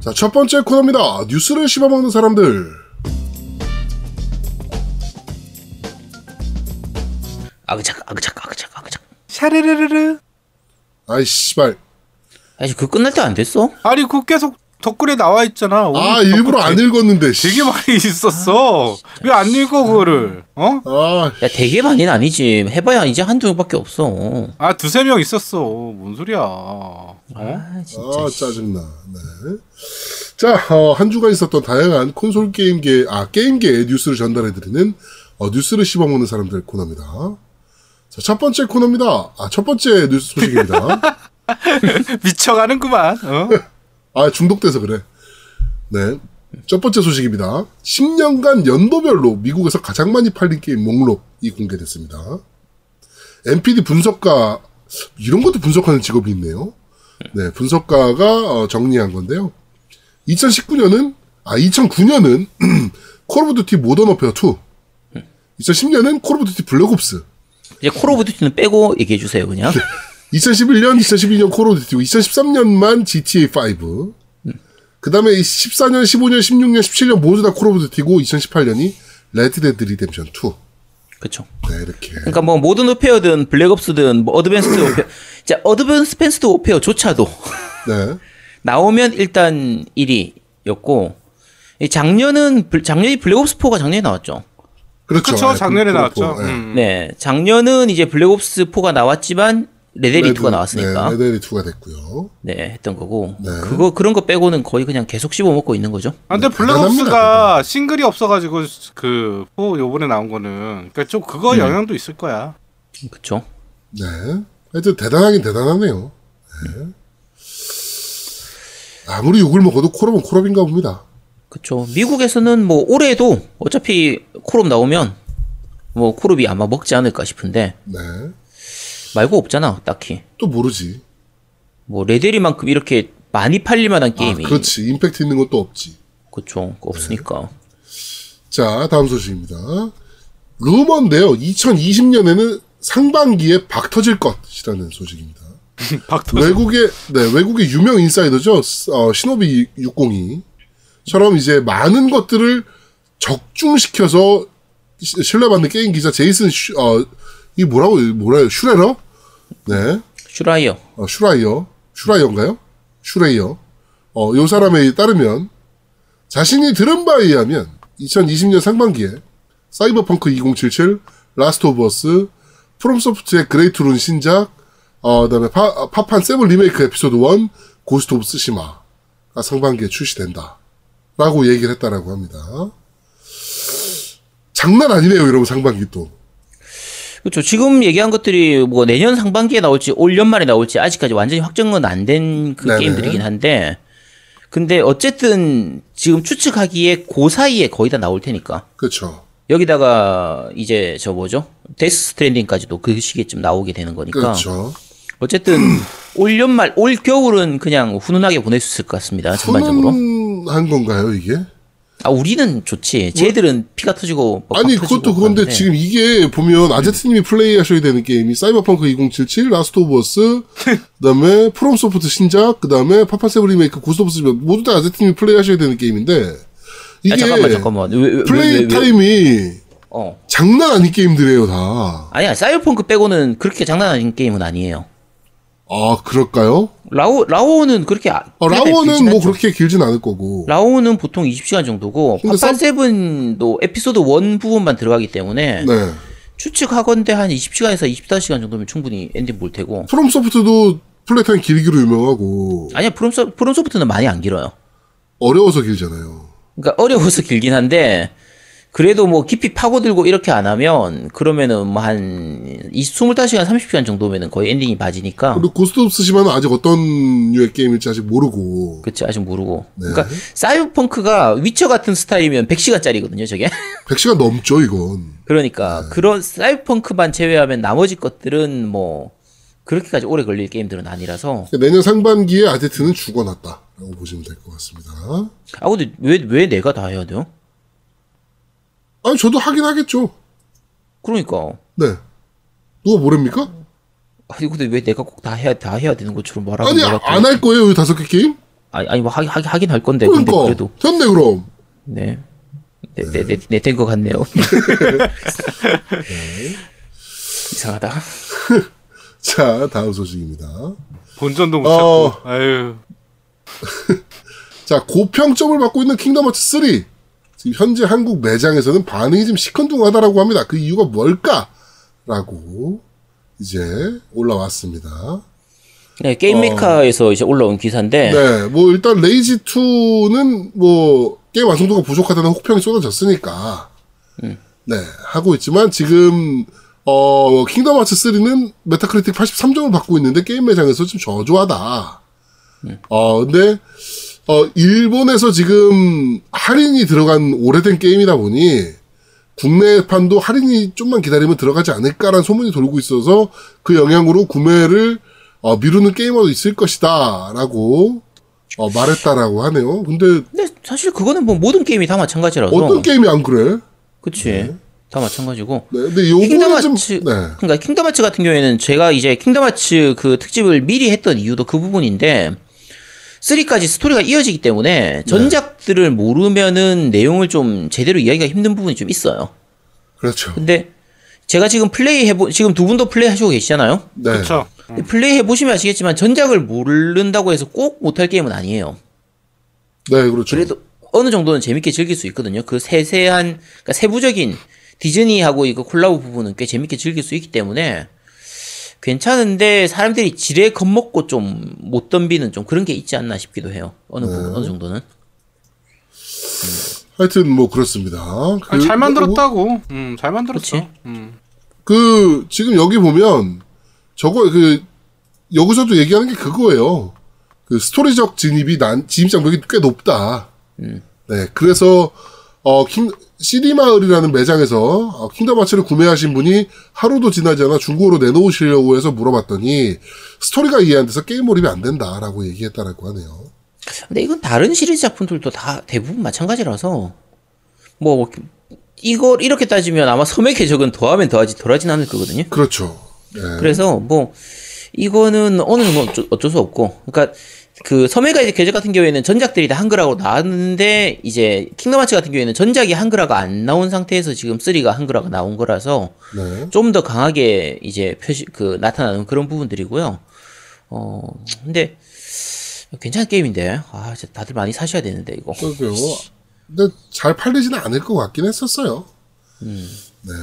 자, 첫 번째 코너입니다. 뉴스를 씹어먹는 사람들. 아그작 아그작 아그작 아그작 샤르르르르. 아이 씨발. 아니 그 끝날 때 안 됐어? 아니 그 계속 댓글에 나와 있잖아. 아 일부러 안 읽었는데. 되게 많이 있었어. 아, 왜 안 읽어 그거를? 어? 아, 야 되게 많이는 아니지. 해봐야 이제 한두 명밖에 없어. 아 두세 명 있었어. 뭔 소리야? 어? 아 진짜. 아 짜증나. 네. 자, 한 주간 있었던 다양한 콘솔 게임계 게임계의 뉴스를 전달해드리는 뉴스를 씹어먹는 사람들 코너입니다. 자, 첫 번째 코너입니다. 아, 첫 번째 뉴스 소식입니다. 미쳐가는구만. 어? 아, 중독돼서 그래. 네. 첫 번째 소식입니다. 10년간 연도별로 미국에서 가장 많이 팔린 게임 목록이 공개됐습니다. NPD 분석가, 이런 것도 분석하는 직업이 있네요. 네, 분석가가 정리한 건데요. 2009년은 콜 오브 듀티 모던 워페어 2. 2010년은 콜 오브 듀티 블랙 옵스. 이제 콜 오브 듀티는 빼고 얘기해 주세요, 그냥. 2011년, 2012년 콜 오브 듀티, 2013년만 GTA 5. 그다음에 14년, 15년, 16년, 17년 모두 다 콜 오브 듀티고 2018년이 레드 데드 리뎀션 2. 그렇죠. 네, 이렇게. 그러니까 뭐 모든 오페어든 블랙 옵스든 뭐 어드밴스드 오페어. 자, 어드밴스드 오페어조차도 네. 나오면 일단 1위였고 작년이 블랙옵스4가 작년에 나왔죠. 그렇죠. 그쵸, 작년에 나왔죠. 네, 작년은 이제 블랙옵스4가 나왔지만 레데리2가 나왔으니까. 네, 레데리2가 됐고요. 네, 했던 거고. 네. 그런 거 빼고는 거의 그냥 계속 씹어먹고 있는 거죠. 아, 근데 블랙옵스가 싱글이 없어가지고 요번에 나온 거는 그러니까 좀 그거 영향도 있을 거야. 그쵸. 네. 하여튼 대단하긴 대단하네요. 네. 아무리 욕을 먹어도 콜옵은 콜옵인가 봅니다. 그렇죠. 미국에서는 뭐 올해도 어차피 콜옵 나오면 뭐 콜옵이 아마 먹지 않을까 싶은데. 네. 말고 없잖아, 딱히. 또 모르지. 뭐 레데리만큼 이렇게 많이 팔릴 만한 게임이. 아, 그렇지. 임팩트 있는 것도 없지. 그렇죠. 없으니까. 네. 자, 다음 소식입니다. 루머인데요. 2020년에는 상반기에 박 터질 것이라는 소식입니다. 외국의 유명 인사이더죠. 시노비 602처럼 이제 많은 것들을 적중시켜서 신뢰받는 게임 기자 제이슨 슈레러? 네. 슈레이어. 요 사람에 따르면 자신이 들은 바에 의하면 2020년 상반기에 사이버펑크 2077, 라스트 오브 어스, 프롬소프트의 그레이트 룬 신작, 그다음에 파판 7 리메이크 에피소드 1 고스트 오브 스시마가 상반기에 출시된다라고 얘기를 했다라고 합니다. 장난 아니네요, 여러분. 상반기 또. 그렇죠. 지금 얘기한 것들이 뭐 내년 상반기에 나올지 올 연말에 나올지 아직까지 완전히 확정은 안 된 그 게임들이긴 한데, 근데 어쨌든 지금 추측하기에 그 사이에 거의 다 나올 테니까. 그렇죠. 여기다가 이제 데스 스트랜딩까지도 그 시기쯤 나오게 되는 거니까. 그렇죠. 어쨌든 올 연말, 올 겨울은 그냥 훈훈하게 보낼 수 있을 것 같습니다. 전반적으로. 훈훈한 건가요 이게? 아 우리는 좋지. 쟤들은 피가 터지고 아니 그것도 그런데 건데. 지금 이게 보면 아제트님이 플레이하셔야 되는 게임이 사이버펑크 2077, 라스트 오브 어스, 그다음에 프롬소프트 신작, 그다음에 파판 세븐 리메이크, 고스트 오브 스시마 모두 다 아제트님이 플레이하셔야 되는 게임인데 이게 잠깐만. 플레이 타임이 장난 아닌 게임들이에요 다. 아니야, 사이버펑크 빼고는 그렇게 장난 아닌 게임은 아니에요. 아 그럴까요? 라오는 그렇게 라오는 뭐 그렇게 길진 않을 거고. 라오는 보통 20시간 정도고 파판 세븐도 에피소드 1 부분만 들어가기 때문에 네. 추측하건대 한 20시간에서 24시간 정도면 충분히 엔딩 볼 테고. 프롬소프트도 플레이 타임 길기로 유명하고. 아니야, 프롬소프트는 많이 안 길어요. 어려워서 길잖아요. 그러니까 어려워서 길긴 한데 그래도 뭐 깊이 파고들고 이렇게 안 하면 그러면은 뭐 한 25시간 30시간 정도면은 거의 엔딩이 맞으니까. 그리고 고스트 오브 스시마는 아직 어떤 류의 게임일지 아직 모르고. 그렇지, 아직 모르고. 네. 그러니까 사이버펑크가 위쳐 같은 스타일이면 100시간짜리거든요 저게. 100시간 넘죠 이건. 그러니까 네. 그런 사이버펑크만 제외하면 나머지 것들은 뭐 그렇게까지 오래 걸릴 게임들은 아니라서. 내년 상반기에 아제트는 죽어났다라고 보시면 될 것 같습니다. 아 근데 왜 내가 다 해야 돼요? 아니 저도 하긴 하겠죠. 그러니까. 네. 누가 뭐랍니까? 아니 근데 왜 내가 꼭 다 해야 되는 것처럼 말하고. 아니 안 할 거예요 이 5개 게임? 아니 뭐 하긴 할 건데. 그러니까, 근데 그래도 됐네 그럼. 네. 네, 된 것 같네요. 네. 이상하다. 자, 다음 소식입니다. 본전도 못 찾고. 아유. 자, 고평점을 받고 있는 킹덤 하츠 3. 지금 현재 한국 매장에서는 반응이 좀 시큰둥하다라고 합니다. 그 이유가 뭘까라고 이제 올라왔습니다. 네, 게임메이커에서 이제 올라온 기사인데. 네, 뭐 일단 레이지 2는 뭐 게임 완성도가 부족하다는 혹평이 쏟아졌으니까. 네, 하고 있지만 지금 킹덤 하츠 3는 메타크리틱 83점을 받고 있는데 게임 매장에서 좀 저조하다. 근데 일본에서 지금 할인이 들어간 오래된 게임이다 보니 국내판도 할인이 좀만 기다리면 들어가지 않을까라는 소문이 돌고 있어서 그 영향으로 구매를 미루는 게이머도 있을 것이다 라고 말했다라고 하네요. 근데 사실 그거는 뭐 모든 게임이 다 마찬가지라서. 어떤 게임이 안 그래? 그치. 네. 다 마찬가지고. 네, 근데 요거는 좀, 네. 그러니까 킹덤 하츠 같은 경우에는 제가 이제 킹덤 하츠 그 특집을 미리 했던 이유도 그 부분인데 3까지 스토리가 이어지기 때문에 전작들을 모르면은 내용을 좀 제대로 이야기가 힘든 부분이 좀 있어요. 그렇죠. 근데 제가 지금 지금 두 분도 플레이 하시고 계시잖아요? 네. 그렇죠. 플레이 해보시면 아시겠지만 전작을 모른다고 해서 꼭 못할 게임은 아니에요. 네, 그렇죠. 그래도 어느 정도는 재밌게 즐길 수 있거든요. 그 세세한, 그러니까 세부적인 디즈니하고 이거 콜라보 부분은 꽤 재밌게 즐길 수 있기 때문에 괜찮은데 사람들이 지레 겁먹고 좀 못 덤비는 좀 그런 게 있지 않나 싶기도 해요. 어느 정도는. 하여튼 뭐 그렇습니다. 아니, 잘 만들었다고. 잘 만들었죠. 그 지금 여기 보면 저거 여기서도 얘기하는 게 그거예요. 그 스토리적 진입 장벽이 꽤 높다. 네, 그래서 시리마을이라는 매장에서 킹덤 하츠를 구매하신 분이 하루도 지나지 않아 중고로 내놓으시려고 해서 물어봤더니 스토리가 이해 안 돼서 게임 몰입이 안 된다라고 얘기했다라고 하네요. 근데 이건 다른 시리즈 작품들도 다 대부분 마찬가지라서 뭐 이걸 이렇게 따지면 아마 섬의 궤적은 더하면 더하지 덜하진 않을 거거든요. 그렇죠. 네. 그래서 뭐 이거는 어느 정도 어쩔 수 없고, 그러니까 그 섬의 궤적 같은 경우에는 전작들이 다 한글화로 나왔는데 이제 킹덤 하츠 같은 경우에는 전작이 한글화가 안 나온 상태에서 지금 3가 한글화가 나온 거라서 네. 좀 더 강하게 이제 나타나는 그런 부분들이고요. 근데 괜찮은 게임인데 진짜 다들 많이 사셔야 되는데 이거. 그렇죠. 근데 잘 팔리지는 않을 것 같긴 했었어요. 네.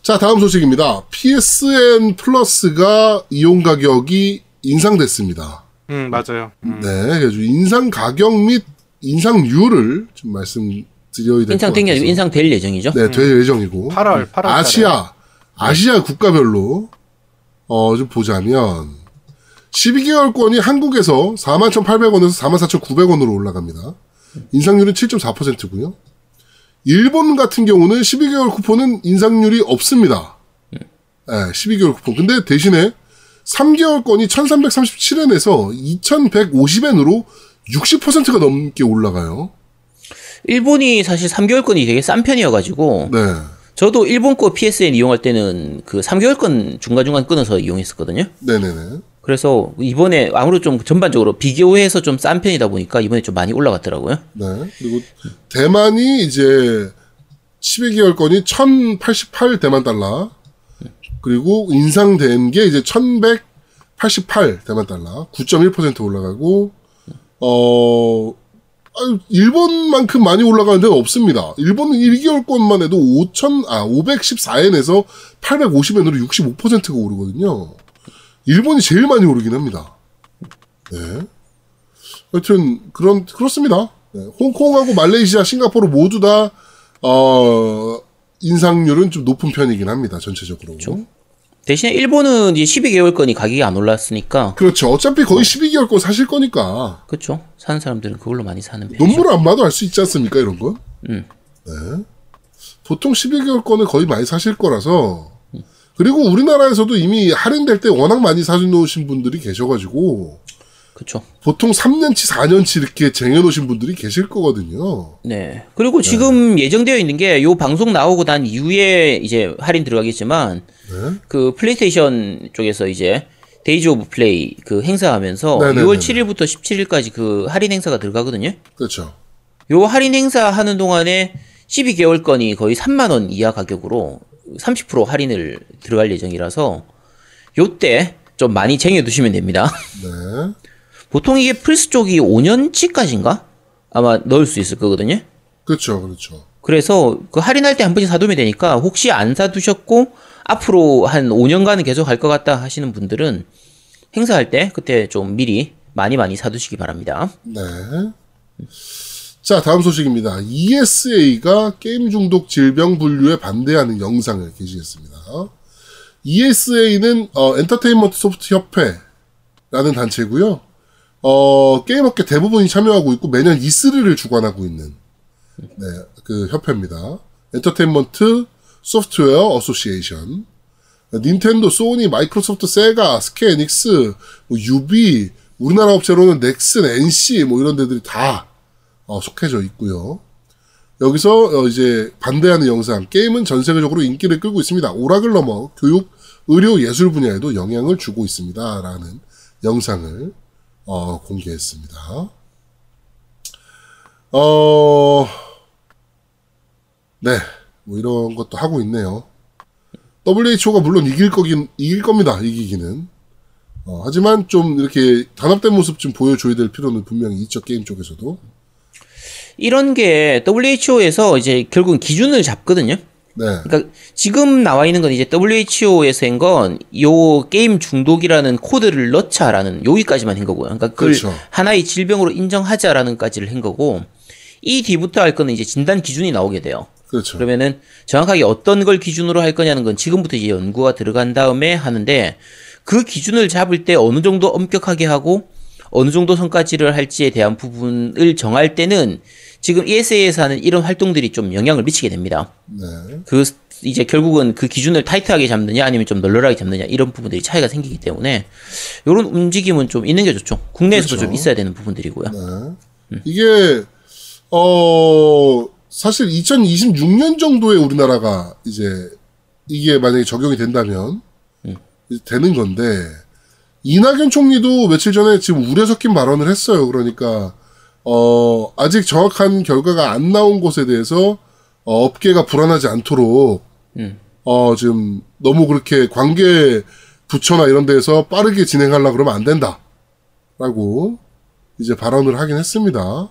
자, 다음 소식입니다. PSN 플러스가 이용 가격이 인상됐습니다. 맞아요. 네, 그래서 인상 가격 및 인상률을 좀 말씀드려야 될 것 같아요. 인상될 예정이죠? 네, 될 예정이고. 8월. 아시아 국가별로 좀 보자면 12개월권이 한국에서 41,800원에서 44,900원으로 올라갑니다. 인상률은 7.4%고요. 일본 같은 경우는 12개월 쿠폰은 인상률이 없습니다. 네, 12개월 쿠폰. 근데 대신에 3개월 건이 1,337엔에서 2,150엔으로 60%가 넘게 올라가요. 일본이 사실 3개월 건이 되게 싼 편이어가지고. 네. 저도 일본 거 PSN 이용할 때는 그 3개월 건 중간중간 끊어서 이용했었거든요. 네네네. 그래서 이번에 아무래도 좀 전반적으로 비교해서 좀 싼 편이다 보니까 이번에 좀 많이 올라갔더라고요. 네. 그리고 대만이 이제 12개월 건이 1,088 대만 달러. 그리고 인상된 게 이제 1,188 대만 달러. 9.1% 올라가고, 일본만큼 많이 올라가는 데는 없습니다. 일본은 1개월권만 해도 514엔에서 850엔으로 65%가 오르거든요. 일본이 제일 많이 오르긴 합니다. 네. 하여튼, 그렇습니다. 네. 홍콩하고 말레이시아, 싱가포르 모두 다, 인상률은 좀 높은 편이긴 합니다, 전체적으로. 그렇죠. 대신에 일본은 이제 12개월 건이 가격이 안 올랐으니까. 그렇죠. 어차피 거의 12개월 건 사실 거니까. 그렇죠. 사는 사람들은 그걸로 많이 사는 편이죠. 눈물 안 봐도 알 수 있지 않습니까, 이런 건? 네. 보통 12개월 건을 거의 많이 사실 거라서. 그리고 우리나라에서도 이미 할인될 때 워낙 많이 사놓으신 분들이 계셔가지고. 그렇죠. 보통 3년치, 4년치 이렇게 쟁여놓으신 분들이 계실 거거든요. 네. 그리고 지금 예정되어 있는 게 요 방송 나오고 난 이후에 이제 할인 들어가겠지만 그 플레이스테이션 쪽에서 이제 데이즈 오브 플레이 그 행사하면서 네네네네. 6월 7일부터 17일까지 그 할인 행사가 들어가거든요. 그렇죠. 요 할인 행사 하는 동안에 12개월 건이 거의 3만 원 이하 가격으로 30% 할인을 들어갈 예정이라서 요때 좀 많이 쟁여두시면 됩니다. 네. 보통 이게 플스 쪽이 5년치까지인가? 아마 넣을 수 있을 거거든요. 그렇죠, 그렇죠. 그래서 그 할인할 때 한 번씩 사두면 되니까 혹시 안 사두셨고 앞으로 한 5년간은 계속 갈 것 같다 하시는 분들은 행사할 때 그때 좀 미리 많이 사두시기 바랍니다. 네. 자, 다음 소식입니다. ESA가 게임 중독 질병 분류에 반대하는 영상을 게시했습니다. ESA는 엔터테인먼트 소프트 협회라는 단체고요. 게임업계 대부분이 참여하고 있고 매년 E3를 주관하고 있는 네, 그 협회입니다. 엔터테인먼트 소프트웨어 어소시에이션. 닌텐도, 소니, 마이크로소프트, 세가, 스퀘어 에닉스, 뭐 유비, 우리나라 업체로는 넥슨, NC 뭐 이런 데들이 다 속해져 있고요. 여기서 이제 반대하는 영상. 게임은 전 세계적으로 인기를 끌고 있습니다. 오락을 넘어 교육, 의료, 예술 분야에도 영향을 주고 있습니다. 라는 영상을 공개했습니다. 네. 뭐 이런 것도 하고 있네요. WHO가 물론 이길 겁니다. 이기기는. 하지만 좀 이렇게 단합된 모습 좀 보여줘야 될 필요는 분명히 있죠. 게임 쪽에서도. 이런 게 WHO에서 이제 결국은 기준을 잡거든요. 네. 그러니까 지금 나와 있는 건 이제 WHO에서 한 건 요 게임 중독이라는 코드를 넣자라는 여기까지만 한 거고요. 그러니까 그걸 그렇죠. 하나의 질병으로 인정하자라는까지를 한 거고 이 뒤부터 할 거는 이제 진단 기준이 나오게 돼요. 그렇죠. 그러면은 정확하게 어떤 걸 기준으로 할 거냐는 건 지금부터 이제 연구가 들어간 다음에 하는데 그 기준을 잡을 때 어느 정도 엄격하게 하고 어느 정도 성과치를 할지에 대한 부분을 정할 때는 지금 ESA에서 하는 이런 활동들이 좀 영향을 미치게 됩니다. 네. 그 이제 결국은 그 기준을 타이트하게 잡느냐 아니면 좀 널널하게 잡느냐 이런 부분들이 차이가 생기기 때문에 이런 움직임은 좀 있는 게 좋죠. 국내에서도 그렇죠. 좀 있어야 되는 부분들이고요. 네. 이게 사실 2026년 정도에 우리나라가 이제 이게 만약에 적용이 된다면 되는 건데 이낙연 총리도 며칠 전에 지금 우려 섞인 발언을 했어요. 그러니까 아직 정확한 결과가 안 나온 것에 대해서 업계가 불안하지 않도록 지금 너무 그렇게 관계 부처나 이런 데에서 빠르게 진행하려고 그러면 안 된다라고 이제 발언을 하긴 했습니다.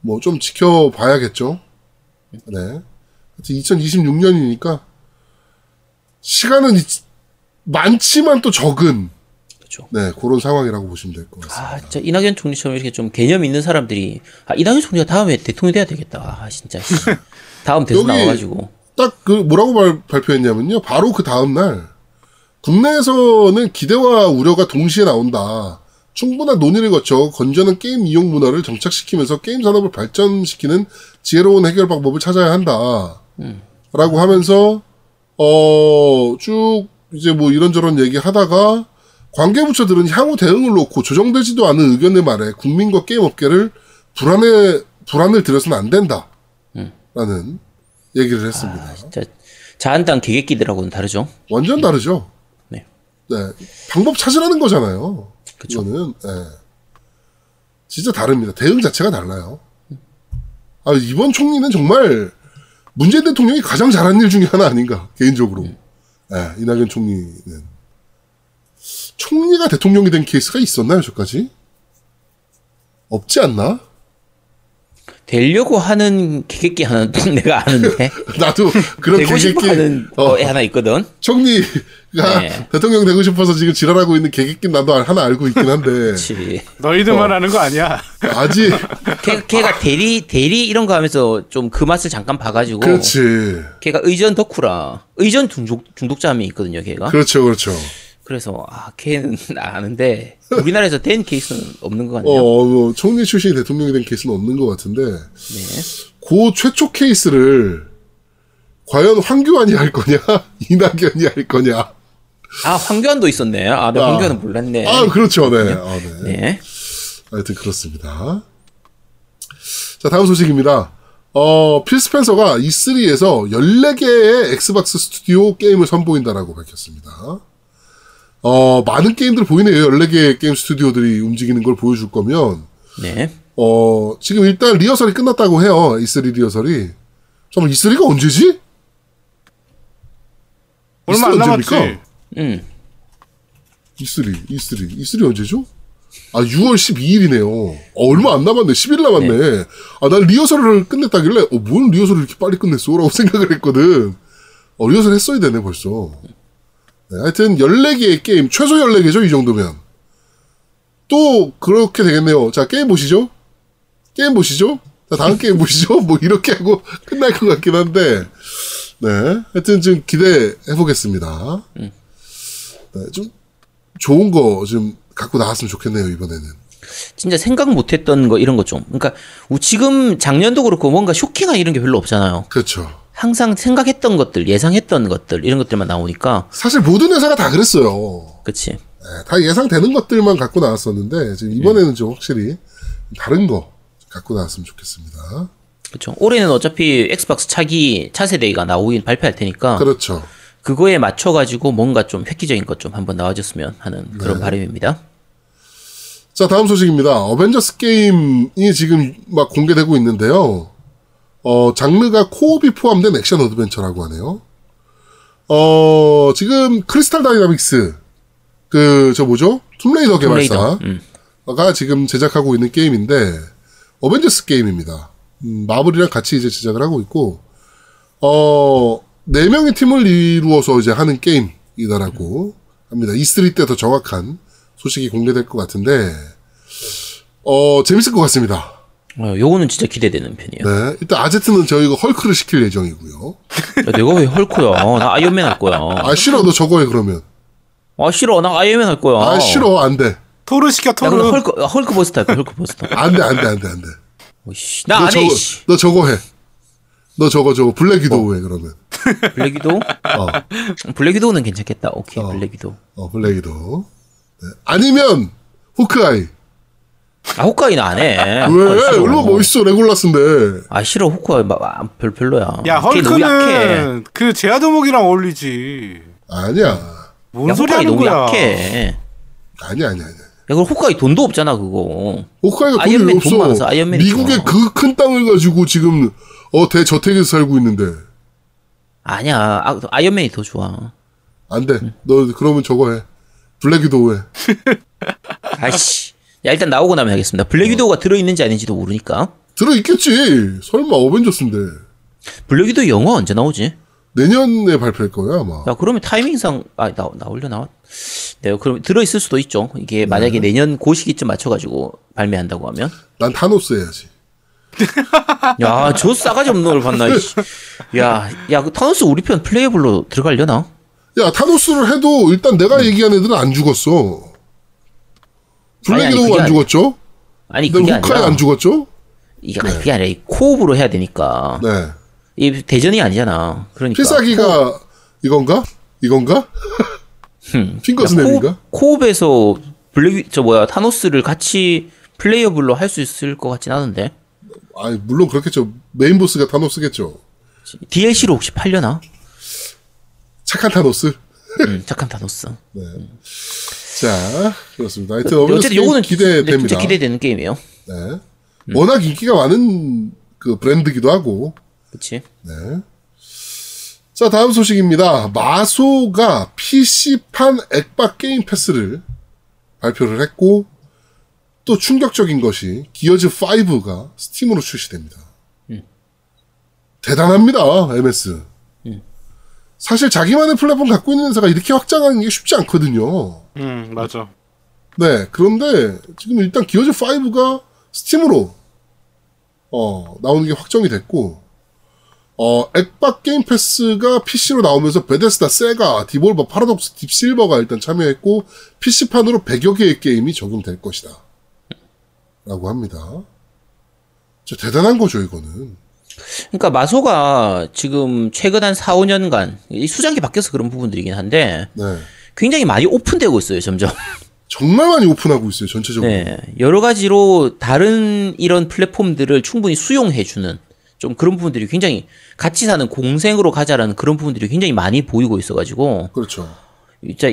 뭐 좀 지켜봐야겠죠. 네. 하여튼 2026년이니까 시간은 많지만 또 적은 네, 그런 상황이라고 보시면 될 것 같습니다. 아, 진짜 이낙연 총리처럼 이렇게 좀 개념 있는 사람들이 아, 이낙연 총리가 다음에 대통령이 돼야 되겠다. 아, 진짜. 다음 대선 나와가지고. 딱 그 뭐라고 발표했냐면요. 바로 그 다음 날 국내에서는 기대와 우려가 동시에 나온다. 충분한 논의를 거쳐 건전한 게임 이용 문화를 정착시키면서 게임 산업을 발전시키는 지혜로운 해결 방법을 찾아야 한다. 라고 하면서 쭉 이제 뭐 이런저런 얘기 하다가 관계부처들은 향후 대응을 놓고 조정되지도 않은 의견을 말해 국민과 게임업계를 불안을 들여서는 안 된다. 라는 얘기를 했습니다. 아, 진짜 자한당 개개끼들하고는 다르죠? 완전 다르죠? 네. 네. 방법 찾으라는 거잖아요. 그쵸. 이거는, 네. 진짜 다릅니다. 대응 자체가 달라요. 아, 이번 총리는 정말 문재인 대통령이 가장 잘한 일 중에 하나 아닌가, 개인적으로. 네, 이낙연 총리는. 총리가 대통령이 된 케이스가 있었나요, 저까지? 없지 않나? 되려고 하는 개개끼 하나 내가 아는데. 나도 그런 되고 개개끼 싶어 하는 애 하나 있거든. 총리가 네. 대통령 되고 싶어서 지금 지랄하고 있는 개개끼 나도 하나 알고 있긴 한데. 너희들만 아는 거 아니야. 아직. 걔가 대리 이런 거 하면서 좀 그 맛을 잠깐 봐가지고. 그렇지. 걔가 의전 덕후라. 의전 중독자함이 있거든요, 걔가. 그렇죠, 그렇죠. 그래서 아 걔는 아는데 우리나라에서 된 케이스는 없는 것 같네요. 총리 출신이 대통령이 된 케이스는 없는 것 같은데 네. 그 최초 케이스를 과연 황교안이 할 거냐 이낙연이 할 거냐. 아 황교안도 있었네. 아 내가 황교안은 몰랐네. 아 그렇죠. 네. 네. 네. 하여튼 그렇습니다. 자 다음 소식입니다. 필 스펜서가 E3에서 14개의 엑스박스 스튜디오 게임을 선보인다라고 밝혔습니다. 많은 게임들 보이네요. 14개의 게임 스튜디오들이 움직이는 걸 보여줄 거면. 네. 지금 일단 리허설이 끝났다고 해요. E3 리허설이. 잠깐만, E3가 언제지? 얼마 안 남았지. 응. E3 언제죠? 아, 6월 12일이네요. 얼마 안 남았네. 10일 남았네. 네. 아, 난 리허설을 끝냈다길래, 뭔 리허설을 이렇게 빨리 끝냈어? 라고 생각을 했거든. 리허설 했어야 되네, 벌써. 네, 하여튼, 14개의 게임, 최소 14개죠, 이 정도면. 또, 그렇게 되겠네요. 자, 게임 보시죠? 자, 다음 게임 보시죠? 뭐, 이렇게 하고 끝날 것 같긴 한데. 네. 하여튼, 지금 기대해보겠습니다. 네, 좀, 좋은 거, 지금, 갖고 나왔으면 좋겠네요, 이번에는. 진짜 생각 못했던 거, 이런 거 좀. 그러니까, 지금 작년도 그렇고 뭔가 쇼킹한 이런 게 별로 없잖아요. 그렇죠. 항상 생각했던 것들, 예상했던 것들, 이런 것들만 나오니까. 사실 모든 회사가 다 그랬어요. 그치. 네, 다 예상되는 것들만 갖고 나왔었는데, 지금 이번에는 좀 확실히 다른 거 갖고 나왔으면 좋겠습니다. 그렇죠. 올해는 어차피 엑스박스 차세대가 나오긴 발표할 테니까. 그렇죠. 그거에 맞춰가지고 뭔가 좀 획기적인 것 좀 한번 나와줬으면 하는 그런 바람입니다. 자, 다음 소식입니다. 어벤져스 게임이 지금 막 공개되고 있는데요. 장르가 코옵이 포함된 액션 어드벤처라고 하네요. 지금 크리스탈 다이나믹스, 툼레이더 개발사가 지금 제작하고 있는 게임인데, 어벤져스 게임입니다. 마블이랑 같이 이제 제작을 하고 있고, 4명의 팀을 이루어서 이제 하는 게임이다라고 합니다. E3 때 더 정확한 소식이 공개될 것 같은데, 재밌을 것 같습니다. 요거는 진짜 기대되는 편이에요. 네. 일단 아제트는 저희가 헐크를 시킬 예정이고요. 야, 내가 왜 헐크야? 나 아이언맨 할 거야. 아, 싫어. 너 저거 해, 그러면. 아, 싫어. 나 아이언맨 할 거야. 아, 싫어. 안 돼. 토르 시켜, 토르. 나 헐크버스터 할 거야, 헐크버스터. 안 돼. 오씨. 나 안 해, 씨. 너 저거 해. 너 저거 블랙 위도우 해, 그러면. 블랙 위도우? 블랙 위도우는 괜찮겠다. 오케이, 블랙 위도우. 블랙 위도우. 네. 아니면 호크아이. 아, 호크아이는 안 해. 왜? 얼마나 멋있어, 레골라스인데. 아, 싫어, 호크아이. 별로야. 야, 헐크는 그 제아도목이랑 어울리지. 아니야. 뭔 소리 하는 거야. 약해. 아니야. 야, 그럼 호크아이 돈도 없잖아, 그거. 호크아이가 돈이 없어. 미국의 그 큰 땅을 가지고 지금 대저택에서 살고 있는데. 아니야. 아이언맨이 더 좋아. 안 돼. 너 그러면 저거 해. 블랙 위도우 해. 아이씨. 야, 일단 나오고 나면 하겠습니다. 블랙 위도우가 들어있는지 아닌지도 모르니까. 들어있겠지. 설마 어벤져스인데. 블랙 위도우 영화 언제 나오지? 내년에 발표할 거야, 아마. 야, 그러면 타이밍상, 나오려나? 네, 그럼 들어있을 수도 있죠. 이게 만약에 내년 그 시기쯤 맞춰가지고 발매한다고 하면. 난 타노스 해야지. 야, 저 싸가지 없는 걸 봤나, 이씨. 야, 그 타노스 우리 편 플레이어블로 들어가려나? 야, 타노스를 해도 일단 내가 얘기한 애들은 안 죽었어. 블랙이도 안 죽었죠? 아니, 그게 아니라. 호크아이 안 죽었죠? 이게 그게 아니라, 코옵으로 해야 되니까. 네. 이 대전이 아니잖아. 그러니까. 필살기가 이건가? 핑거스냅인가? 코옵에서 타노스를 같이 플레이어블로 할 수 있을 것 같진 않은데. 아니, 물론 그렇겠죠. 메인 보스가 타노스겠죠. DLC로 혹시 팔려나? 착한 타노스. 착한 타노스. 네. 자, 그렇습니다. 하여튼 어쨌든 요거는 기대됩니다. 진짜 기대되는 게임이에요. 네. 워낙 인기가 많은 그 브랜드기도 하고. 그치. 네. 자, 다음 소식입니다. 마소가 PC판 액박 게임 패스를 발표를 했고, 또 충격적인 것이 기어즈5가 스팀으로 출시됩니다. 대단합니다, MS. 사실 자기만의 플랫폼 갖고 있는 회사가 이렇게 확장하는 게 쉽지 않거든요. 맞아. 네, 그런데 지금 일단 기어즈5가 스팀으로 나오는 게 확정이 됐고, 액박 게임 패스가 PC로 나오면서 베데스다, 세가, 디볼버, 파라독스, 딥실버가 일단 참여했고, PC판으로 100여 개의 게임이 적용될 것이다. 라고 합니다. 진짜 대단한 거죠, 이거는. 그러니까 마소가 지금 최근 한 4, 5년간 수장이 바뀌어서 그런 부분들이긴 한데, 네. 굉장히 많이 오픈되고 있어요, 점점. 정말 많이 오픈하고 있어요, 전체적으로. 네, 여러 가지로 다른 이런 플랫폼들을 충분히 수용해주는 좀 그런 부분들이 굉장히 같이 사는 공생으로 가자라는 그런 부분들이 굉장히 많이 보이고 있어가지고. 그렇죠. 진짜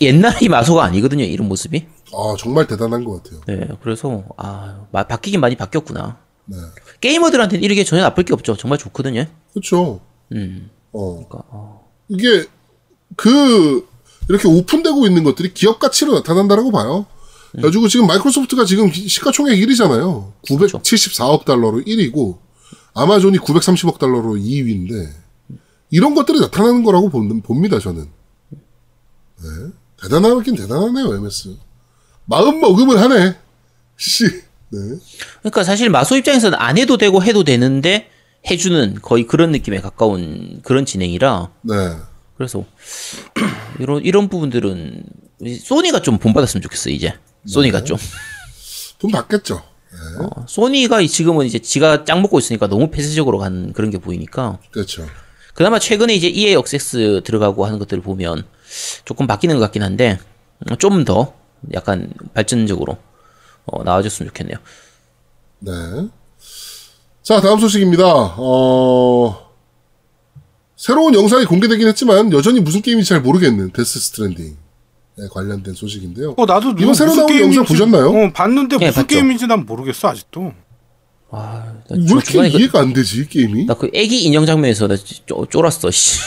옛날이 마소가 아니거든요, 이런 모습이. 아, 정말 대단한 것 같아요. 네, 그래서 아, 바뀌긴 많이 바뀌었구나. 네. 게이머들한테는 이렇게 전혀 나쁠 게 없죠. 정말 좋거든요. 그렇죠. 그러니까 이게 이렇게 오픈되고 있는 것들이 기업 가치로 나타난다라고 봐요. 그래가지고 지금 마이크로소프트가 지금 시가총액 1위잖아요. 974억 달러로 1위고 아마존이 930억 달러로 2위인데 이런 것들이 나타나는 거라고 봅니다, 저는. 네. 대단하긴 대단하네요, MS. 마음 먹으면 하네. 씨. 네. 그러니까 사실 마소 입장에서는 안 해도 되고 해도 되는데 해주는 거의 그런 느낌에 가까운 그런 진행이라. 네. 그래서 이런 부분들은 소니가 좀 본받았으면 좋겠어, 이제. 네. 소니가 좀 본받겠죠. 네. 소니가 지금은 이제 지가 짱 먹고 있으니까 너무 폐쇄적으로 간 그런 게 보이니까. 그렇죠. 그나마 최근에 이제 EA 억세스 들어가고 하는 것들을 보면 조금 바뀌는 것 같긴 한데 좀 더 약간 발전적으로 나와줬으면 좋겠네요. 네. 자, 다음 소식입니다. 새로운 영상이 공개되긴 했지만 여전히 무슨 게임인지 잘 모르겠는 데스 스트랜딩 관련된 소식인데요. 나도 이번 새로 나온 영상 보셨나요? 봤는데 예, 무슨 봤죠. 게임인지 난 모르겠어 아직도. 아, 왜 이렇게 이해가 안 되지 게임이? 나 그 애기 인형 장면에서 나 쫄았어. 씨.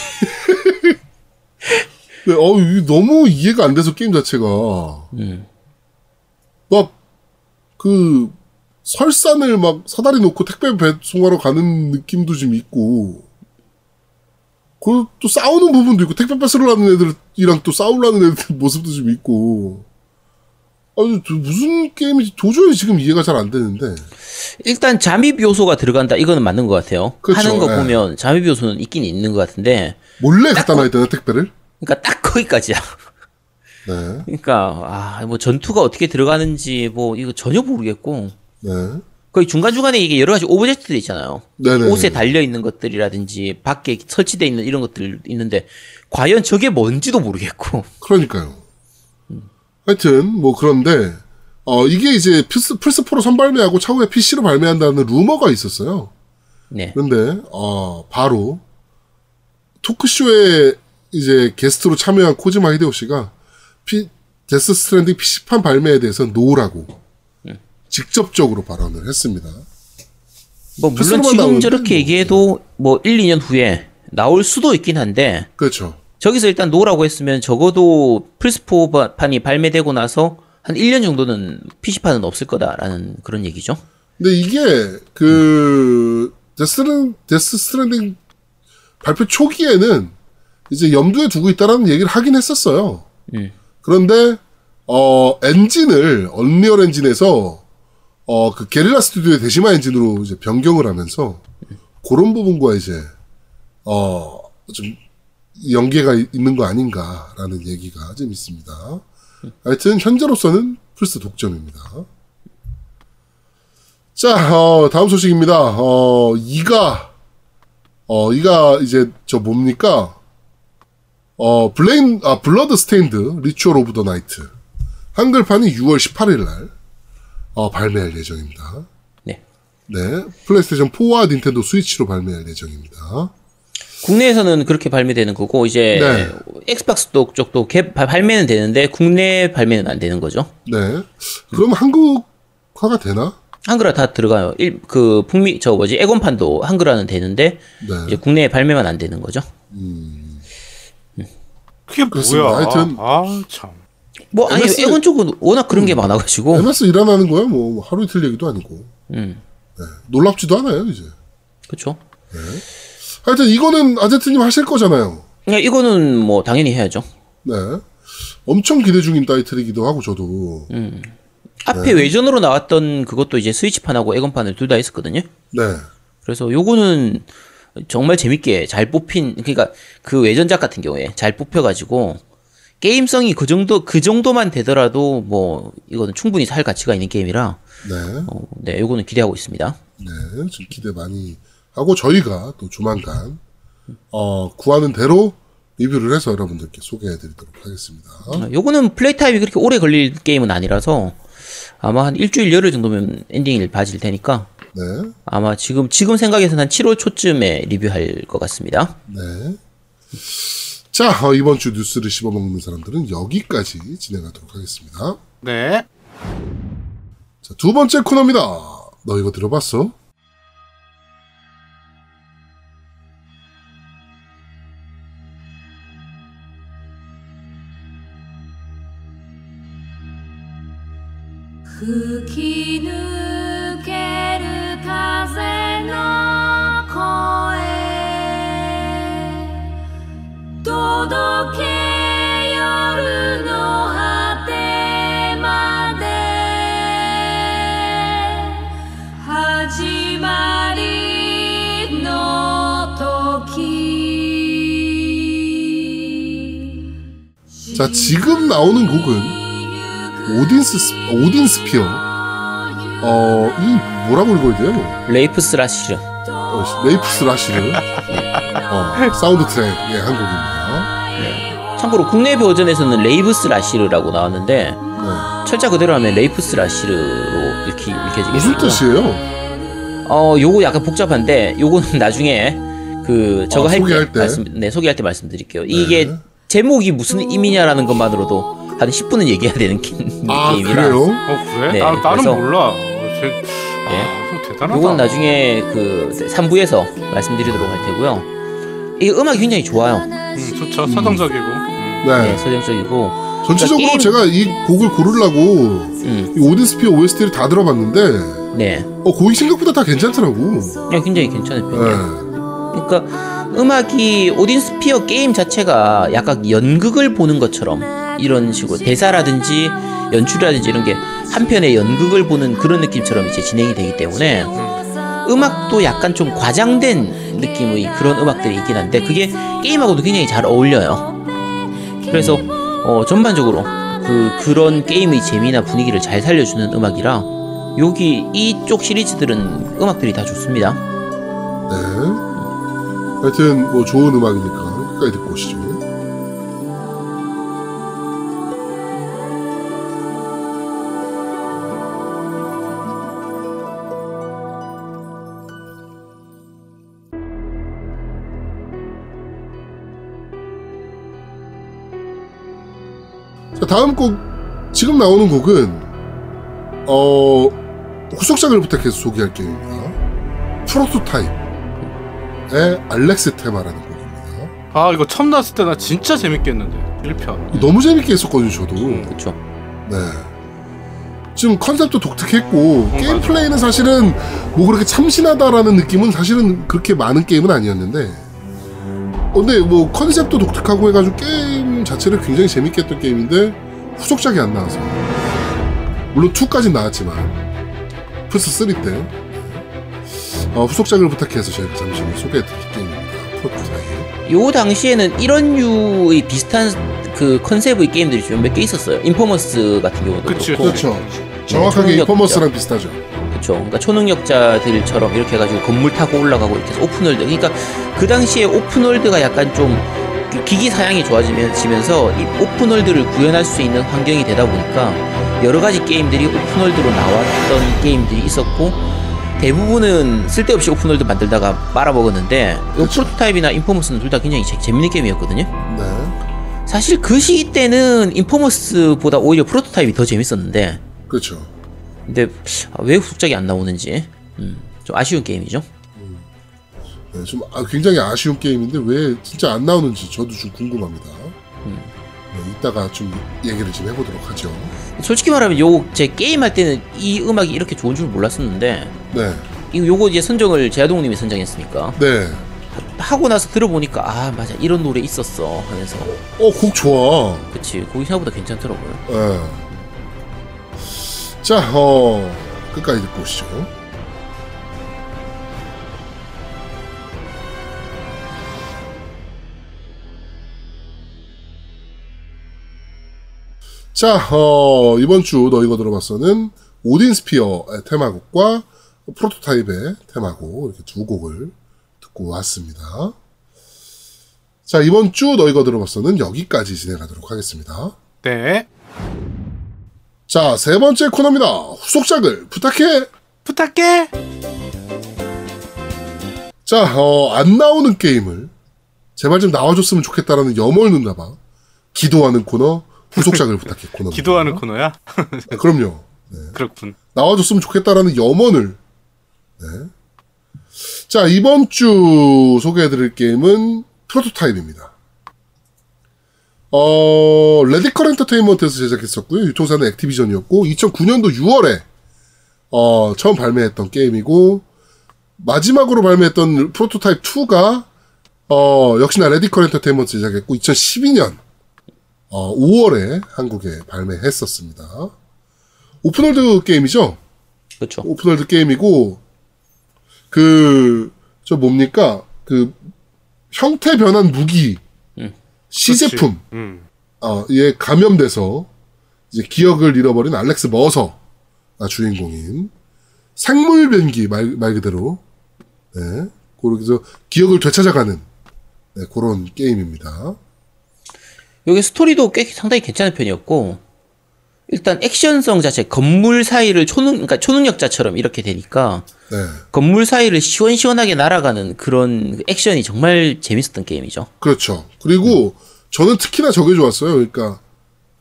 네, 너무 이해가 안 돼서 게임 자체가. 막 그 설산을 막 사다리 놓고 택배 배송하러 가는 느낌도 좀 있고. 그 또 싸우는 부분도 있고 택배 뺏으려는 애들이랑 또 싸우려는 애들 모습도 좀 있고. 아니 무슨 게임인지 도저히 지금 이해가 잘 안 되는데. 일단 잠입 요소가 들어간다 이거는 맞는 것 같아요. 그렇죠, 하는 거 예. 보면 잠입 요소는 있긴 있는 것 같은데. 몰래 갖다 놔야 되나 택배를? 그러니까 딱 거기까지야. 네. 그러니까 뭐 전투가 어떻게 들어가는지 이거 전혀 모르겠고. 네. 거의 중간중간에 이게 여러 가지 오브젝트들 있잖아요. 네네. 옷에 달려있는 것들이라든지, 밖에 설치되어 있는 이런 것들 있는데, 과연 저게 뭔지도 모르겠고. 그러니까요. 하여튼, 그런데, 이게 이제 플스4로 선발매하고 차후에 PC로 발매한다는 루머가 있었어요. 네. 그런데, 바로, 토크쇼에 이제 게스트로 참여한 코지마 히데오씨가, 데스 스트랜딩 PC판 발매에 대해서 노라고. 직접적으로 발언을 했습니다. 물론 지금 저렇게 얘기해도 1, 2년 후에 나올 수도 있긴 한데. 그렇죠. 저기서 일단 노라고 했으면 적어도 플스4판이 발매되고 나서 한 1년 정도는 PC판은 없을 거다라는 그런 얘기죠. 근데 이게 데스 스트랜딩 발표 초기에는 이제 염두에 두고 있다라는 얘기를 하긴 했었어요. 그런데 엔진을 언리얼 엔진에서 그 게릴라 스튜디오의 대시마 엔진으로 이제 변경을 하면서 그런 부분과 이제 좀 연계가 있는 거 아닌가라는 얘기가 좀 있습니다. 하여튼 현재로서는 플스 독점입니다. 자, 다음 소식입니다. 이가 이제 블러드 스테인드 리추얼 오브 더 나이트 한글판이 6월 18일 날 발매할 예정입니다. 네. 네. 플레이스테이션 4와 닌텐도 스위치로 발매할 예정입니다. 국내에서는 그렇게 발매되는 거고, 이제, 네. 엑스박스 쪽도 발매는 되는데, 국내 발매는 안 되는 거죠. 네. 그럼 한국화가 되나? 한글화 다 들어가요. 북미, 애건판도 한글화는 되는데, 네. 이제 국내에 발매만 안 되는 거죠. 그게 그렇습니다. 뭐야? 하여튼. 참. 아니, 애건 쪽은 워낙 그런 게 많아가지고. MS 일어나는 거야, 하루 이틀 얘기도 아니고. 네, 놀랍지도 않아요, 이제. 그쵸. 네. 하여튼, 이거는 아제트님 하실 거잖아요. 네, 이거는 당연히 해야죠. 네. 엄청 기대 중인 타이틀이기도 하고, 저도. 앞에 네. 외전으로 나왔던 그것도 이제 스위치판하고 애건판을 둘 다 했었거든요. 네. 그래서 요거는 정말 재밌게 잘 뽑힌, 그러니까 그 외전작 같은 경우에 잘 뽑혀가지고, 게임성이 그 정도만 되더라도 이거는 충분히 살 가치가 있는 게임이라. 네. 네, 요거는 기대하고 있습니다. 네, 좀 기대 많이 하고 저희가 또 조만간 구하는 대로 리뷰를 해서 여러분들께 소개해드리도록 하겠습니다. 요거는 플레이 타임이 그렇게 오래 걸릴 게임은 아니라서 아마 한 일주일 열흘 정도면 엔딩을 봐질 테니까. 네. 아마 지금 생각에서는 한 7월 초쯤에 리뷰할 것 같습니다. 네. 자, 이번 주 뉴스를 씹어먹는 사람들은 여기까지 진행하도록 하겠습니다. 네. 자, 두 번째 코너입니다. 너 이거 들어봤어? 자, 지금 나오는 곡은 오딘 스피어. 이 뭐라고 읽어야 돼요? 레이프스라시르. 레이프스라시르. 사운드 트랙. 예, 한국입니다. 네. 참고로 국내 버전에서는 레이브스라시르라고 나왔는데 네. 철자 그대로 하면 레이프스라시르로 읽혀지겠습니다. 무슨 뜻이에요? 요거 약간 복잡한데 요거는 나중에 저거 소개할 때 소개할 때 말씀드릴게요. 네. 이게 제목이 무슨 의미냐라는 것만으로도 한 10분은 얘기해야 되는 게임이라. 그래요? 그래? 네, 나는 몰라. 대단하다. 이건 나중에 3부에서 말씀드리도록 할 테고요. 이 음악이 굉장히 좋아요. 좋죠. 서정적이고. 네, 서정적이고. 전체적으로 그러니까 제가 이 곡을 고르려고 이 오딘스피어 OST를 다 들어봤는데 네. 곡이 생각보다 다 괜찮더라고. 굉장히 괜찮은 편이에요. 네. 그러니까 음악이 오딘스피어 게임 자체가 약간 연극을 보는 것처럼 이런 식으로 대사라든지 연출이라든지 이런 게 한 편의 연극을 보는 그런 느낌처럼 이제 진행이 되기 때문에 음악도 약간 좀 과장된 느낌의 그런 음악들이 있긴 한데 그게 게임하고도 굉장히 잘 어울려요. 그래서 전반적으로 그런 게임의 재미나 분위기를 잘 살려주는 음악이라 이쪽 시리즈들은 음악들이 다 좋습니다. 네. 하여튼 뭐 좋은 음악이니까 끝까지 듣고 오시죠. 자, 다음 곡 지금 나오는 곡은 후속작을 부탁해서 소개할 게임입니다. 프로토타입. 알렉스 테마라는 곡입니다. 이거 처음 나왔을 때 나 진짜 재밌게 했는데 1편 너무 재밌게 했었거든요 저도. 그렇죠. 네. 지금 컨셉도 독특했고 게임 맞아. 플레이는 사실은 뭐 그렇게 참신하다라는 느낌은 사실은 그렇게 많은 게임은 아니었는데 근데 뭐 컨셉도 독특하고 해가지고 게임 자체를 굉장히 재밌게 했던 게임인데 후속작이 안 나와서 물론 2까지는 나왔지만 플스3 때 후속작을 부탁해서 저희가 잠시 소개해드릴 게임입니다. 프로토타입. 요 당시에는 이런 유의 비슷한 컨셉의 게임들이 좀 몇 개 있었어요. 인포머스 같은 경우도 그렇고. 그렇죠. 정확하게 인포머스랑 비슷하죠. 그렇죠. 그러니까 초능력자들처럼 이렇게 해가지고 건물 타고 올라가고 이렇게 해서 오픈월드. 그러니까 그 당시에 오픈월드가 약간 좀 기기 사양이 좋아지면서 이 오픈월드를 구현할 수 있는 환경이 되다 보니까 여러 가지 게임들이 오픈월드로 나왔던 게임들이 있었고 대부분은 쓸데없이 오픈월드 만들다가 빨아먹었는데 프로토타입이나 인포머스는 둘 다 굉장히 재밌는 게임이었거든요. 네. 사실 그 시기 때는 인포머스보다 오히려 프로토타입이 더 재밌었는데 그렇죠. 근데 왜 후속작이 안 나오는지 좀 아쉬운 게임이죠. 네, 좀 굉장히 아쉬운 게임인데 왜 진짜 안 나오는지 저도 좀 궁금합니다. 네, 이따가 좀 얘기를 좀 해보도록 하죠. 솔직히 말하면 제 게임할 때는 이 음악이 이렇게 좋은 줄 몰랐었는데 네. 요거 이제 선정을 제아동님이 선정했으니까 네. 하고 나서 들어보니까 맞아 이런 노래 있었어 하면서 곡 좋아. 그치, 곡이 생각보다 괜찮더라고요. 네. 자, 끝까지 듣고 오시죠. 자, 이번 주 너 이거 들어봤어는 오딘 스피어의 테마곡과 프로토타입의 테마곡 이렇게 두 곡을 듣고 왔습니다. 자, 이번 주 너 이거 들어봤어는 여기까지 진행하도록 하겠습니다. 네. 자, 세 번째 코너입니다. 후속작을 부탁해. 자, 안 나오는 게임을 제발 좀 나와줬으면 좋겠다라는 염원을 눈나봐 기도하는 코너, 후속작을 부탁해. 기도하는 코너야? 네, 그럼요. 네. 그렇군. 나와줬으면 좋겠다라는 염원을. 네. 자, 이번 주 소개해드릴 게임은 프로토타입입니다. 레디컬 엔터테인먼트에서 제작했었고요. 유통사는 액티비전이었고 2009년도 6월에 처음 발매했던 게임이고 마지막으로 발매했던 프로토타입 2가 역시나 레디컬 엔터테인먼트 제작했고 2012년 5월에 한국에 발매했었습니다. 오픈월드 게임이죠? 그렇죠. 오픈월드 게임이고 형태 변한 무기 시제품에 감염돼서 이제 기억을 잃어버린 알렉스 머서가 주인공인 생물 변기 말 그대로 네, 그래서 기억을 되찾아가는 네, 그런 게임입니다. 여기 스토리도 꽤 상당히 괜찮은 편이었고 일단 액션성 자체 건물 사이를 초능력자처럼 이렇게 되니까 네. 건물 사이를 시원시원하게 날아가는 그런 액션이 정말 재밌었던 게임이죠. 그렇죠. 그리고 저는 특히나 저게 좋았어요. 그러니까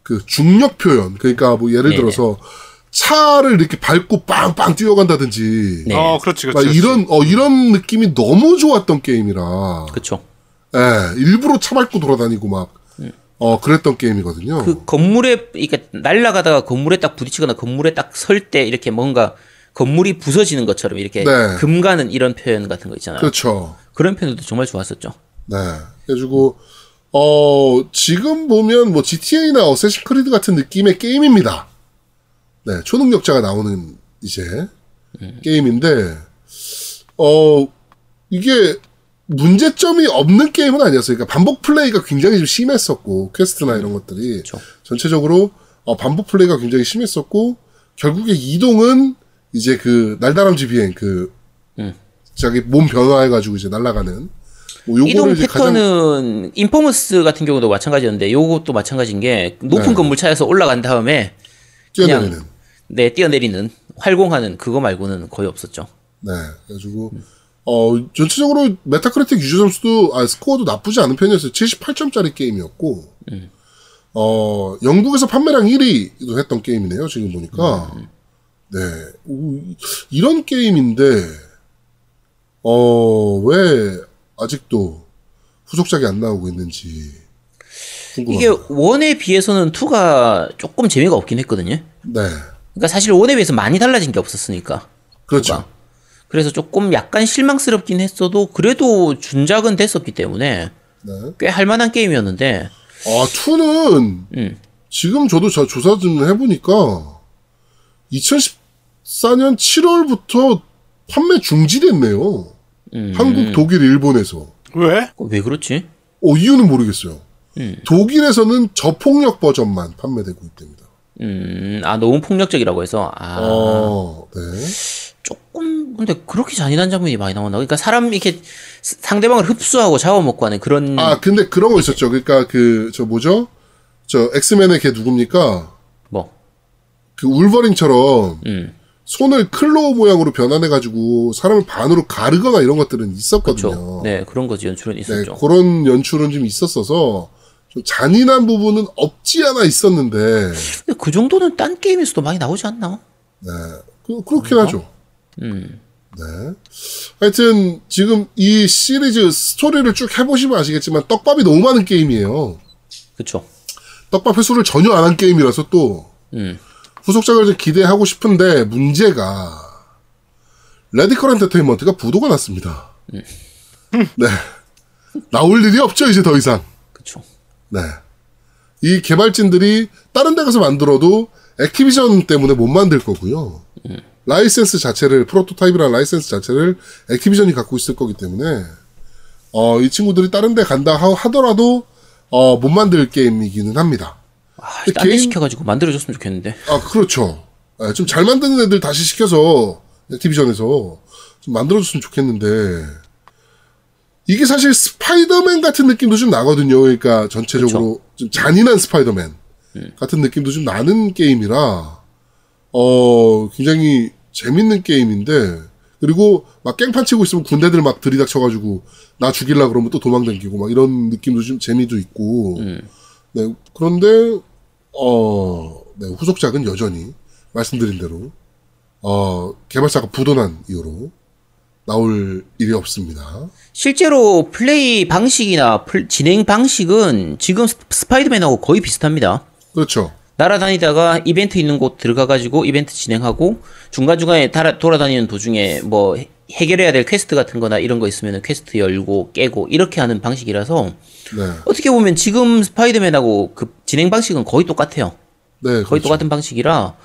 그 중력 표현. 그러니까 뭐 예를 들어서 차를 이렇게 밟고 빵빵 뛰어간다든지. 네. 그렇지. 이런 느낌이 너무 좋았던 게임이라. 그렇죠. 예, 일부러 차 밟고 돌아다니고 막 그랬던 게임이거든요. 그 건물에 이렇게 날아가다가 건물에 딱 부딪히거나 건물에 딱 설 때 이렇게 뭔가 건물이 부서지는 것처럼 이렇게 금가는 이런 표현 같은 거 있잖아요. 그렇죠. 그런 표현도 정말 좋았었죠. 네. 그래가지고 지금 보면 뭐 GTA나 어쌔신 크리드 같은 느낌의 게임입니다. 네, 초능력자가 나오는 이제 게임인데 이게 문제점이 없는 게임은 아니었어요. 그러니까 반복 플레이가 굉장히 좀 심했었고 퀘스트나 이런 것들이 그렇죠. 전체적으로 반복 플레이가 굉장히 심했었고 결국에 이동은 이제 그 날다람쥐 비행 자기 몸 변화해가지고 이제 날아가는 뭐 이동 패턴은 가장... 인포머스 같은 경우도 마찬가지였는데 요것도 마찬가지인 게 높은 건물 차에서 올라간 다음에 뛰어내리는 활공하는 그거 말고는 거의 없었죠. 네, 그래가지고 전체적으로 메타크리틱 유저 점수도 스코어도 나쁘지 않은 편이었어요. 78점짜리 게임이었고 영국에서 판매량 1위도 했던 게임이네요. 지금 보니까. 네, 이런 게임인데 왜 아직도 후속작이 안 나오고 있는지 궁금합니다. 이게 1에 비해서는 2가 조금 재미가 없긴 했거든요. 네. 그러니까 사실 1에 비해서 많이 달라진 게 없었으니까. 그렇죠. 2가. 그래서 조금 약간 실망스럽긴 했어도 그래도 준작은 됐었기 때문에 꽤 할만한 게임이었는데 2는 지금 저도 조사 좀 해보니까 2014년 7월부터 판매 중지됐네요. 한국, 독일, 일본에서. 왜? 왜 그렇지? 이유는 모르겠어요. 독일에서는 저폭력 버전만 판매되고 있답니다. 너무 폭력적이라고 해서. 네. 조금 근데 그렇게 잔인한 장면이 많이 나왔나? 그러니까 사람 이렇게 상대방을 흡수하고 잡아먹고 하는 그런. 근데 그런 거 있었죠. 그러니까 저 엑스맨의 걔 누굽니까? 그 울버린처럼 손을 클로우 모양으로 변환해가지고 사람을 반으로 가르거나 이런 것들은 있었거든요. 그렇죠. 네, 그런 거지 연출은 있었죠. 네, 그런 연출은 좀 있었어서 좀 잔인한 부분은 없지 않아 있었는데. 근데 그 정도는 딴 게임에서도 많이 나오지 않나? 네, 그렇긴 하죠. 네. 하여튼 지금 이 시리즈 스토리를 쭉 해보시면 아시겠지만 떡밥이 너무 많은 게임이에요. 그렇죠. 떡밥 회수를 전혀 안 한 게임이라서 또. 후속작을 좀 기대하고 싶은데 문제가 레디컬 엔터테인먼트가 부도가 났습니다. 네, 나올 일이 없죠 이제 더 이상. 그렇죠. 네, 이 개발진들이 다른 데 가서 만들어도 액티비전 때문에 못 만들 거고요. 라이센스 자체를 프로토타입이라는 라이센스 자체를 액티비전이 갖고 있을 거기 때문에 이 친구들이 다른 데 간다 하더라도 못 만들 게임이기는 합니다. 딴 데 시켜가지고 만들어줬으면 좋겠는데. 그렇죠. 좀 잘 만드는 애들 다시 시켜서 액티비전에서 좀 만들어줬으면 좋겠는데 이게 사실 스파이더맨 같은 느낌도 좀 나거든요. 그러니까 전체적으로 그렇죠. 좀 잔인한 스파이더맨 같은 느낌도 좀 나는 게임이라 굉장히 재밌는 게임인데 그리고 막 깽판 치고 있으면 군대들 막 들이닥쳐가지고 나 죽일라 그러면 또 도망다니고 막 이런 느낌도 좀 재미도 있고. 네, 그런데 네, 후속작은 여전히 말씀드린 대로 개발사가 부도난 이유로 나올 일이 없습니다. 실제로 플레이 방식이나 진행 방식은 지금 스파이더맨하고 거의 비슷합니다. 그렇죠. 날아다니다가 이벤트 있는 곳 들어가가지고 이벤트 진행하고 중간중간에 돌아다니는 도중에 뭐 해결해야 될 퀘스트 같은 거나 이런 거 있으면 퀘스트 열고 깨고 이렇게 하는 방식이라서 네. 어떻게 보면 지금 스파이더맨하고 그 진행 방식은 거의 똑같아요. 네, 거의 그렇죠. 똑같은 방식이라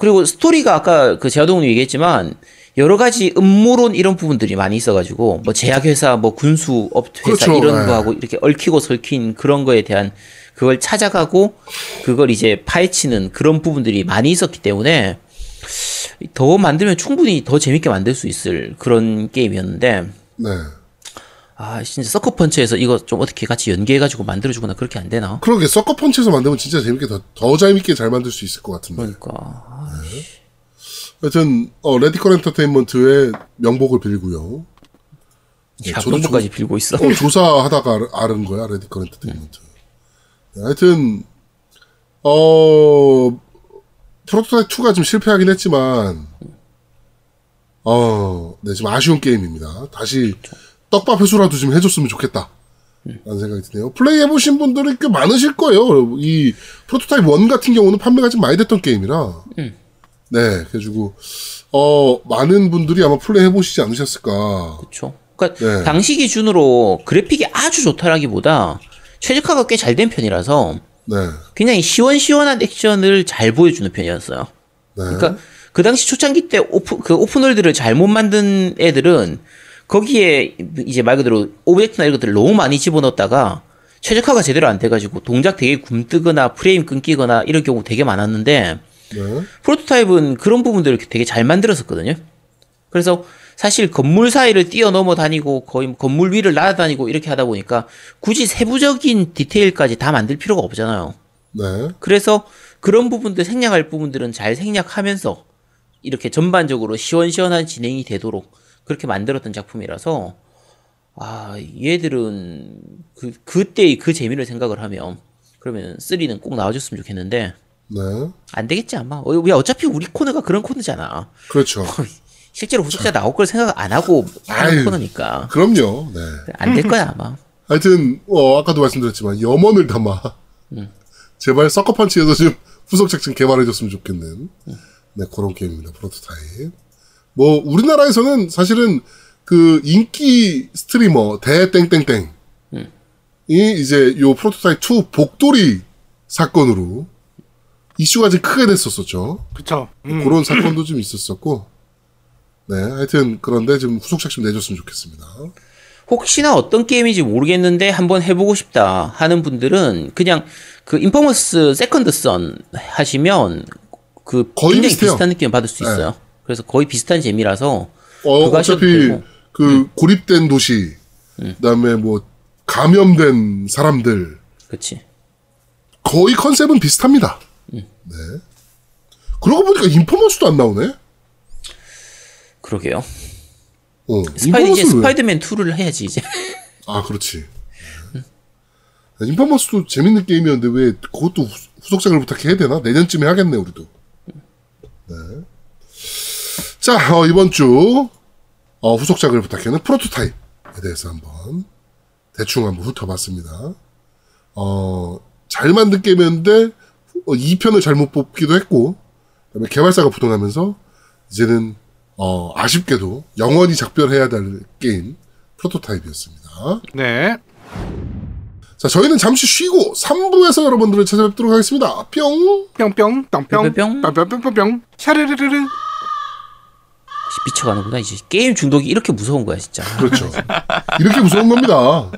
그리고 스토리가 아까 그 제아동님 얘기했지만 여러 가지 음모론 이런 부분들이 많이 있어가지고 뭐 제약회사 뭐 군수업회사 그렇죠. 이런 거하고 이렇게 얽히고 설킨 그런 거에 대한 그걸 찾아가고 그걸 이제 파헤치는 그런 부분들이 많이 있었기 때문에 더 만들면 충분히 더 재밌게 만들 수 있을 그런 게임이었는데 네. 아 진짜 서커펀치에서 이거 좀 어떻게 같이 연계해가지고 만들어주거나 그렇게 안 되나? 그러게 서커펀치에서 만들면 진짜 재밌게 더 재밌게 잘 만들 수 있을 것 같은데 그러니까 네. 하여튼 레디컬 엔터테인먼트의 명복을 빌고요 야, 저도 명복까지 빌고 있어 조사하다가 아는 거야 레디컬 엔터테인먼트 하여튼 프로토타입 2가 좀 실패하긴 했지만 네, 지금 아쉬운 게임입니다. 다시 떡밥 회수라도 좀 해줬으면 좋겠다 라는 생각이 드네요. 플레이해보신 분들이 꽤 많으실 거예요. 이 프로토타입 1 같은 경우는 판매가 좀 많이 됐던 게임이라 네, 그래가지고 많은 분들이 아마 플레이해보시지 않으셨을까. 그렇죠. 그러니까 네. 당시 기준으로 그래픽이 아주 좋다라기보다 최적화가 꽤 잘 된 편이라서 네. 굉장히 시원시원한 액션을 잘 보여주는 편이었어요. 네. 그러니까 그 당시 초창기 때 오픈월드를 잘못 만든 애들은 거기에 이제 말 그대로 오브젝트나 이런 것들을 너무 많이 집어넣었다가 최적화가 제대로 안 돼가지고 동작 되게 굼뜨거나 프레임 끊기거나 이런 경우 되게 많았는데 네. 프로토타입은 그런 부분들을 되게 잘 만들었었거든요. 그래서 사실 건물 사이를 뛰어넘어 다니고 거의 건물 위를 날아다니고 이렇게 하다 보니까 굳이 세부적인 디테일까지 다 만들 필요가 없잖아요. 네. 그래서 그런 부분들 생략할 부분들은 잘 생략하면서 이렇게 전반적으로 시원시원한 진행이 되도록 그렇게 만들었던 작품이라서 아 얘들은 그때의 그 재미를 생각을 하면 그러면 3는 꼭 나와줬으면 좋겠는데 네. 안 되겠지 아마. 어차피 우리 코너가 그런 코너잖아. 그렇죠. 실제로 후속작 나올 걸 생각 안 하고 하는 코너니까. 그럼요. 네. 안 될 거야 아마. 하여튼 아까도 말씀드렸지만 염원을 담아 제발 서커펀치에서 지금 후속작 좀 개발해줬으면 좋겠는 네, 그런 게임입니다. 프로토타입. 뭐 우리나라에서는 사실은 그 인기 스트리머 대땡땡땡이 이제 요 프로토타입 2 복돌이 사건으로 이슈가 좀 크게 됐었었죠. 그쵸. 그런 사건도 좀 있었었고. 네, 하여튼, 그런데 지금 후속작 좀 내줬으면 좋겠습니다. 혹시나 어떤 게임인지 모르겠는데 한번 해보고 싶다 하는 분들은 그냥 그 인포머스 세컨드 선 하시면 그 거의 굉장히 비슷해요. 비슷한 느낌을 받을 수 있어요. 네. 그래서 거의 비슷한 재미라서. 어차피 그 고립된 도시, 그 다음에 뭐 감염된 사람들. 그치. 거의 컨셉은 비슷합니다. 네. 그러고 보니까 인포머스도 안 나오네? 그러게요. 이제 스파이더맨 2를 해야지, 이제. 아, 그렇지. 인포머스도 재밌는 게임이었는데, 왜 그것도 후속작을 부탁해야 되나? 내년쯤에 하겠네, 우리도. 네. 자, 이번 주, 후속작을 부탁하는 프로토타입에 대해서 대충 한번 훑어봤습니다. 잘 만든 게임이었는데, 2편을 잘못 뽑기도 했고, 그다음에 개발사가 부동하면서, 이제는, 아쉽게도 영원히 작별해야 될 게임 프로토타입이었습니다. 네. 자, 저희는 잠시 쉬고 3부에서 여러분들을 찾아뵙도록 하겠습니다. 뿅! 뿅뿅! 뿅뿅! 뿅뿅뿅뿅! 샤르르르르! 미쳐가는구나. 이제 게임 중독이 이렇게 무서운 거야, 진짜. 그렇죠. 이렇게 무서운 겁니다.